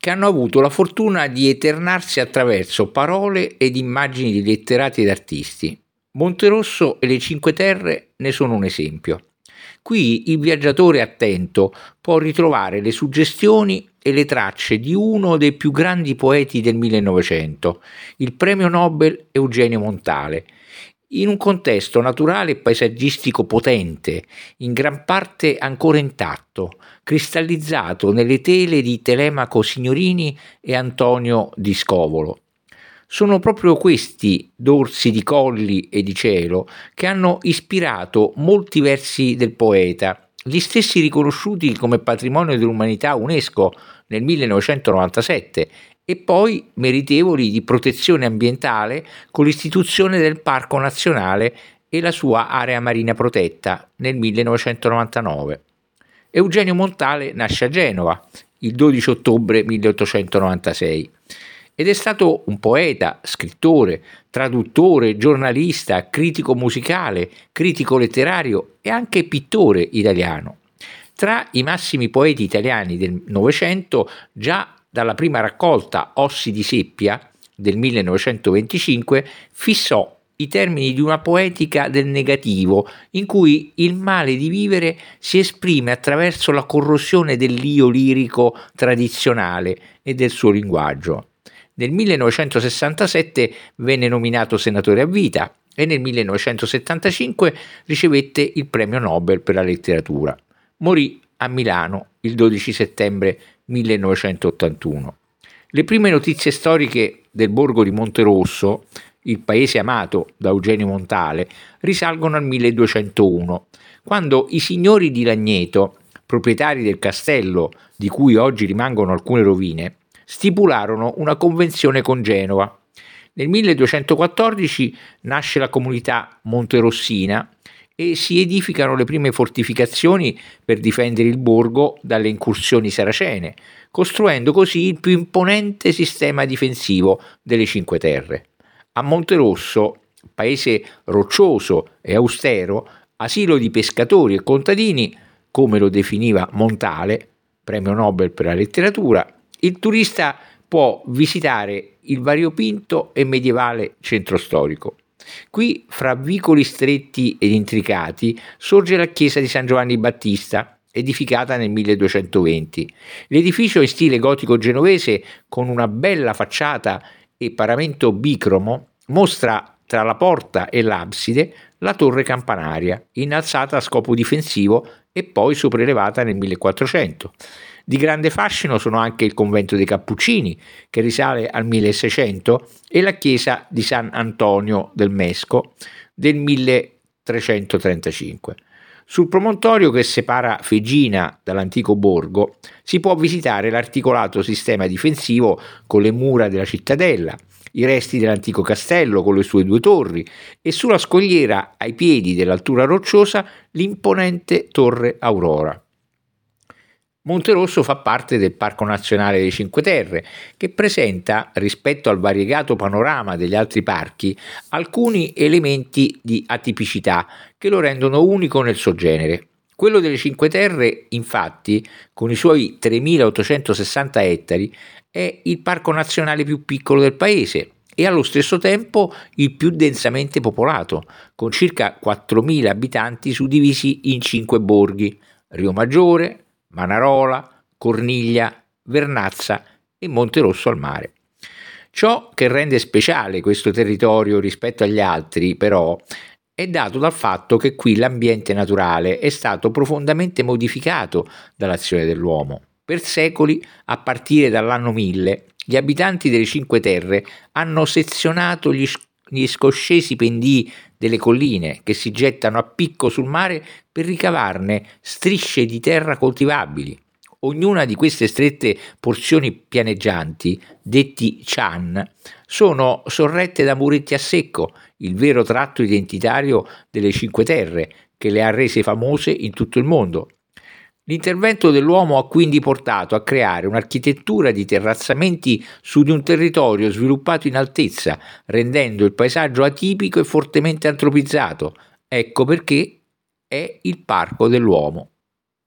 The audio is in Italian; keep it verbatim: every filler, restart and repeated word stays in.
che hanno avuto la fortuna di eternarsi attraverso parole ed immagini di letterati ed artisti. Monterosso e le Cinque Terre ne sono un esempio. Qui il viaggiatore attento può ritrovare le suggestioni e le tracce di uno dei più grandi poeti del millenovecento, il premio Nobel Eugenio Montale, in un contesto naturale e paesaggistico potente, in gran parte ancora intatto, cristallizzato nelle tele di Telemaco Signorini e Antonio di Scovolo. Sono proprio questi dorsi di colli e di cielo che hanno ispirato molti versi del poeta, gli stessi riconosciuti come patrimonio dell'umanità UNESCO nel millenovecentonovantasette e poi meritevoli di protezione ambientale con l'istituzione del Parco Nazionale e la sua area marina protetta nel millenovecentonovantanove. Eugenio Montale nasce a Genova il dodici ottobre milleottocentonovantasei ed è stato un poeta, scrittore, traduttore, giornalista, critico musicale, critico letterario e anche pittore italiano. Tra i massimi poeti italiani del Novecento già dalla prima raccolta Ossi di seppia del millenovecentoventicinque fissò i termini di una poetica del negativo in cui il male di vivere si esprime attraverso la corrosione dell'io lirico tradizionale e del suo linguaggio. Nel millenovecentosessantasette venne nominato senatore a vita e nel millenovecentosettantacinque ricevette il premio Nobel per la letteratura. Morì a Milano il dodici settembre millenovecentottantuno. Le prime notizie storiche del borgo di Monterosso, il paese amato da Eugenio Montale, risalgono al milleduecentouno, quando i signori di Lagneto, proprietari del castello di cui oggi rimangono alcune rovine, stipularono una convenzione con Genova. Nel milleduecentoquattordici nasce la comunità monterossina e si edificano le prime fortificazioni per difendere il borgo dalle incursioni saracene, costruendo così il più imponente sistema difensivo delle Cinque Terre. A Monterosso, paese roccioso e austero, asilo di pescatori e contadini, come lo definiva Montale, premio Nobel per la letteratura, il turista può visitare il variopinto e medievale centro storico. Qui, fra vicoli stretti ed intricati, sorge la chiesa di San Giovanni Battista, edificata nel milleduecentoventi. L'edificio è in stile gotico genovese, con una bella facciata e paramento bicromo, mostra tra la porta e l'abside la torre campanaria, innalzata a scopo difensivo e poi sopraelevata nel millequattrocento. Di grande fascino sono anche il convento dei Cappuccini, che risale al milleseicento, e la chiesa di San Antonio del Mesco del milletrecentotrentacinque. Sul promontorio che separa Fegina dall'antico borgo si può visitare l'articolato sistema difensivo con le mura della cittadella, i resti dell'antico castello con le sue due torri e sulla scogliera ai piedi dell'altura rocciosa l'imponente Torre Aurora. Monterosso fa parte del Parco Nazionale delle Cinque Terre, che presenta, rispetto al variegato panorama degli altri parchi, alcuni elementi di atipicità che lo rendono unico nel suo genere. Quello delle Cinque Terre, infatti, con i suoi tremilaottocentosessanta ettari, è il parco nazionale più piccolo del paese e allo stesso tempo il più densamente popolato, con circa quattromila abitanti suddivisi in cinque borghi: Riomaggiore, Manarola, Corniglia, Vernazzo e Monterosso al mare. Ciò che rende speciale questo territorio rispetto agli altri, però, è dato dal fatto che qui l'ambiente naturale è stato profondamente modificato dall'azione dell'uomo. Per secoli, a partire dall'anno mille, gli abitanti delle Cinque Terre hanno sezionato gli, sc- gli scoscesi pendii delle colline che si gettano a picco sul mare per ricavarne strisce di terra coltivabili. Ognuna di queste strette porzioni pianeggianti, detti cian, sono sorrette da muretti a secco, il vero tratto identitario delle Cinque Terre, che le ha rese famose in tutto il mondo. L'intervento dell'uomo ha quindi portato a creare un'architettura di terrazzamenti su di un territorio sviluppato in altezza, rendendo il paesaggio atipico e fortemente antropizzato. Ecco perché è il parco dell'uomo.